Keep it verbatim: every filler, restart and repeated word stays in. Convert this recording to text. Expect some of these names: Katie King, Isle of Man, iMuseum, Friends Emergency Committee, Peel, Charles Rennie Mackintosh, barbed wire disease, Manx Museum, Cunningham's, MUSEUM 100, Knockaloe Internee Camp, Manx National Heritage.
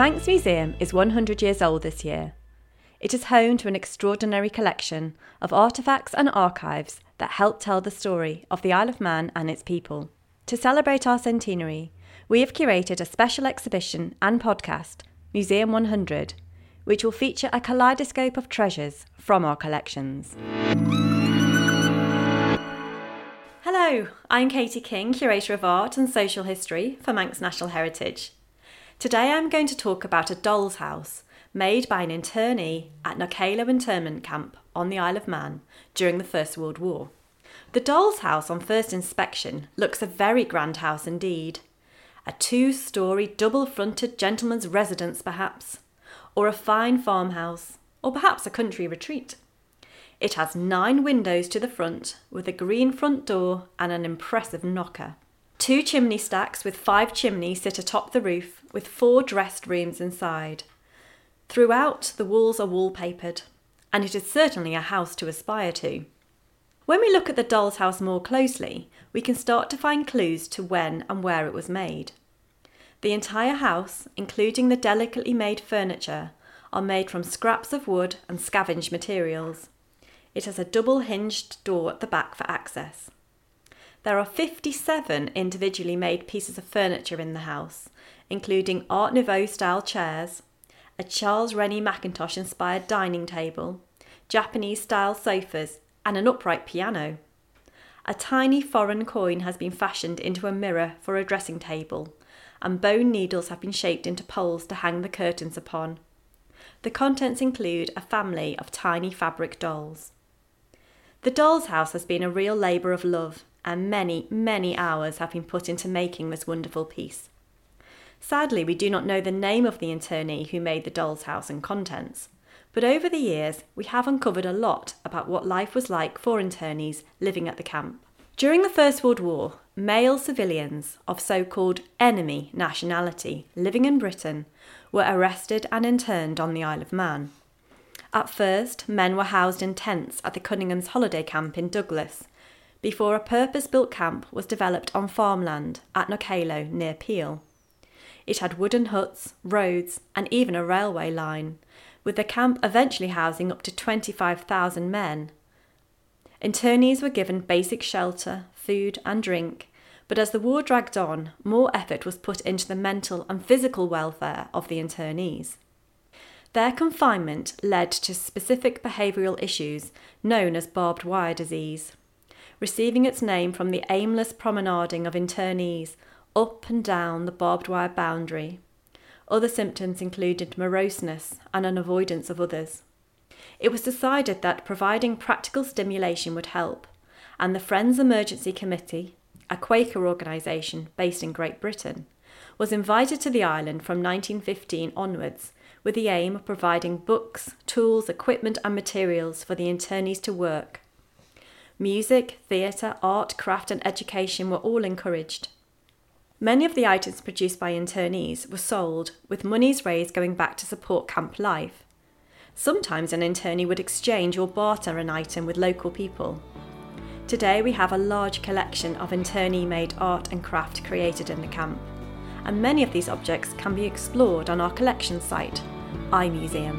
Manx Museum is one hundred years old this year. It is home to an extraordinary collection of artefacts and archives that help tell the story of the Isle of Man and its people. To celebrate our centenary, we have curated a special exhibition and podcast, MUSEUM one hundred, which will feature a kaleidoscope of treasures from our collections. Hello, I'm Katie King, Curator of Art and Social History for Manx National Heritage. Today I'm going to talk about a doll's house made by an internee at Knockaloe Internee Camp on the Isle of Man during the First World War. The doll's house on first inspection looks a very grand house indeed. A two-storey double-fronted gentleman's residence perhaps, or a fine farmhouse, or perhaps a country retreat. It has nine windows to the front with a green front door and an impressive knocker. Two chimney stacks with five chimneys sit atop the roof with four dressed rooms inside. Throughout, the walls are wallpapered, and it is certainly a house to aspire to. When we look at the doll's house more closely, we can start to find clues to when and where it was made. The entire house, including the delicately made furniture, are made from scraps of wood and scavenged materials. It has a double-hinged door at the back for access. There are fifty-seven individually made pieces of furniture in the house, including Art Nouveau-style chairs, a Charles Rennie Mackintosh inspired dining table, Japanese style sofas and an upright piano. A tiny foreign coin has been fashioned into a mirror for a dressing table and bone needles have been shaped into poles to hang the curtains upon. The contents include a family of tiny fabric dolls. The doll's house has been a real labour of love and many, many hours have been put into making this wonderful piece. Sadly, we do not know the name of the internee who made the doll's house and contents, but over the years we have uncovered a lot about what life was like for internees living at the camp. During the First World War, male civilians of so-called enemy nationality living in Britain were arrested and interned on the Isle of Man. At first, men were housed in tents at the Cunningham's holiday camp in Douglas, before a purpose-built camp was developed on farmland at Knockaloe near Peel. It had wooden huts, roads and even a railway line, with the camp eventually housing up to twenty-five thousand men. Internees were given basic shelter, food and drink, but as the war dragged on, more effort was put into the mental and physical welfare of the internees. Their confinement led to specific behavioural issues known as barbed wire disease, receiving its name from the aimless promenading of internees up and down the barbed wire boundary. Other symptoms included moroseness and an avoidance of others. It was decided that providing practical stimulation would help, and the Friends Emergency Committee, a Quaker organisation based in Great Britain, was invited to the island from nineteen fifteen onwards with the aim of providing books, tools, equipment and materials for the internees to work. Music, theatre, art, craft and education were all encouraged. Many of the items produced by internees were sold, with monies raised going back to support camp life. Sometimes an internee would exchange or barter an item with local people. Today we have a large collection of internee-made art and craft created in the camp, and many of these objects can be explored on our collection site, iMuseum.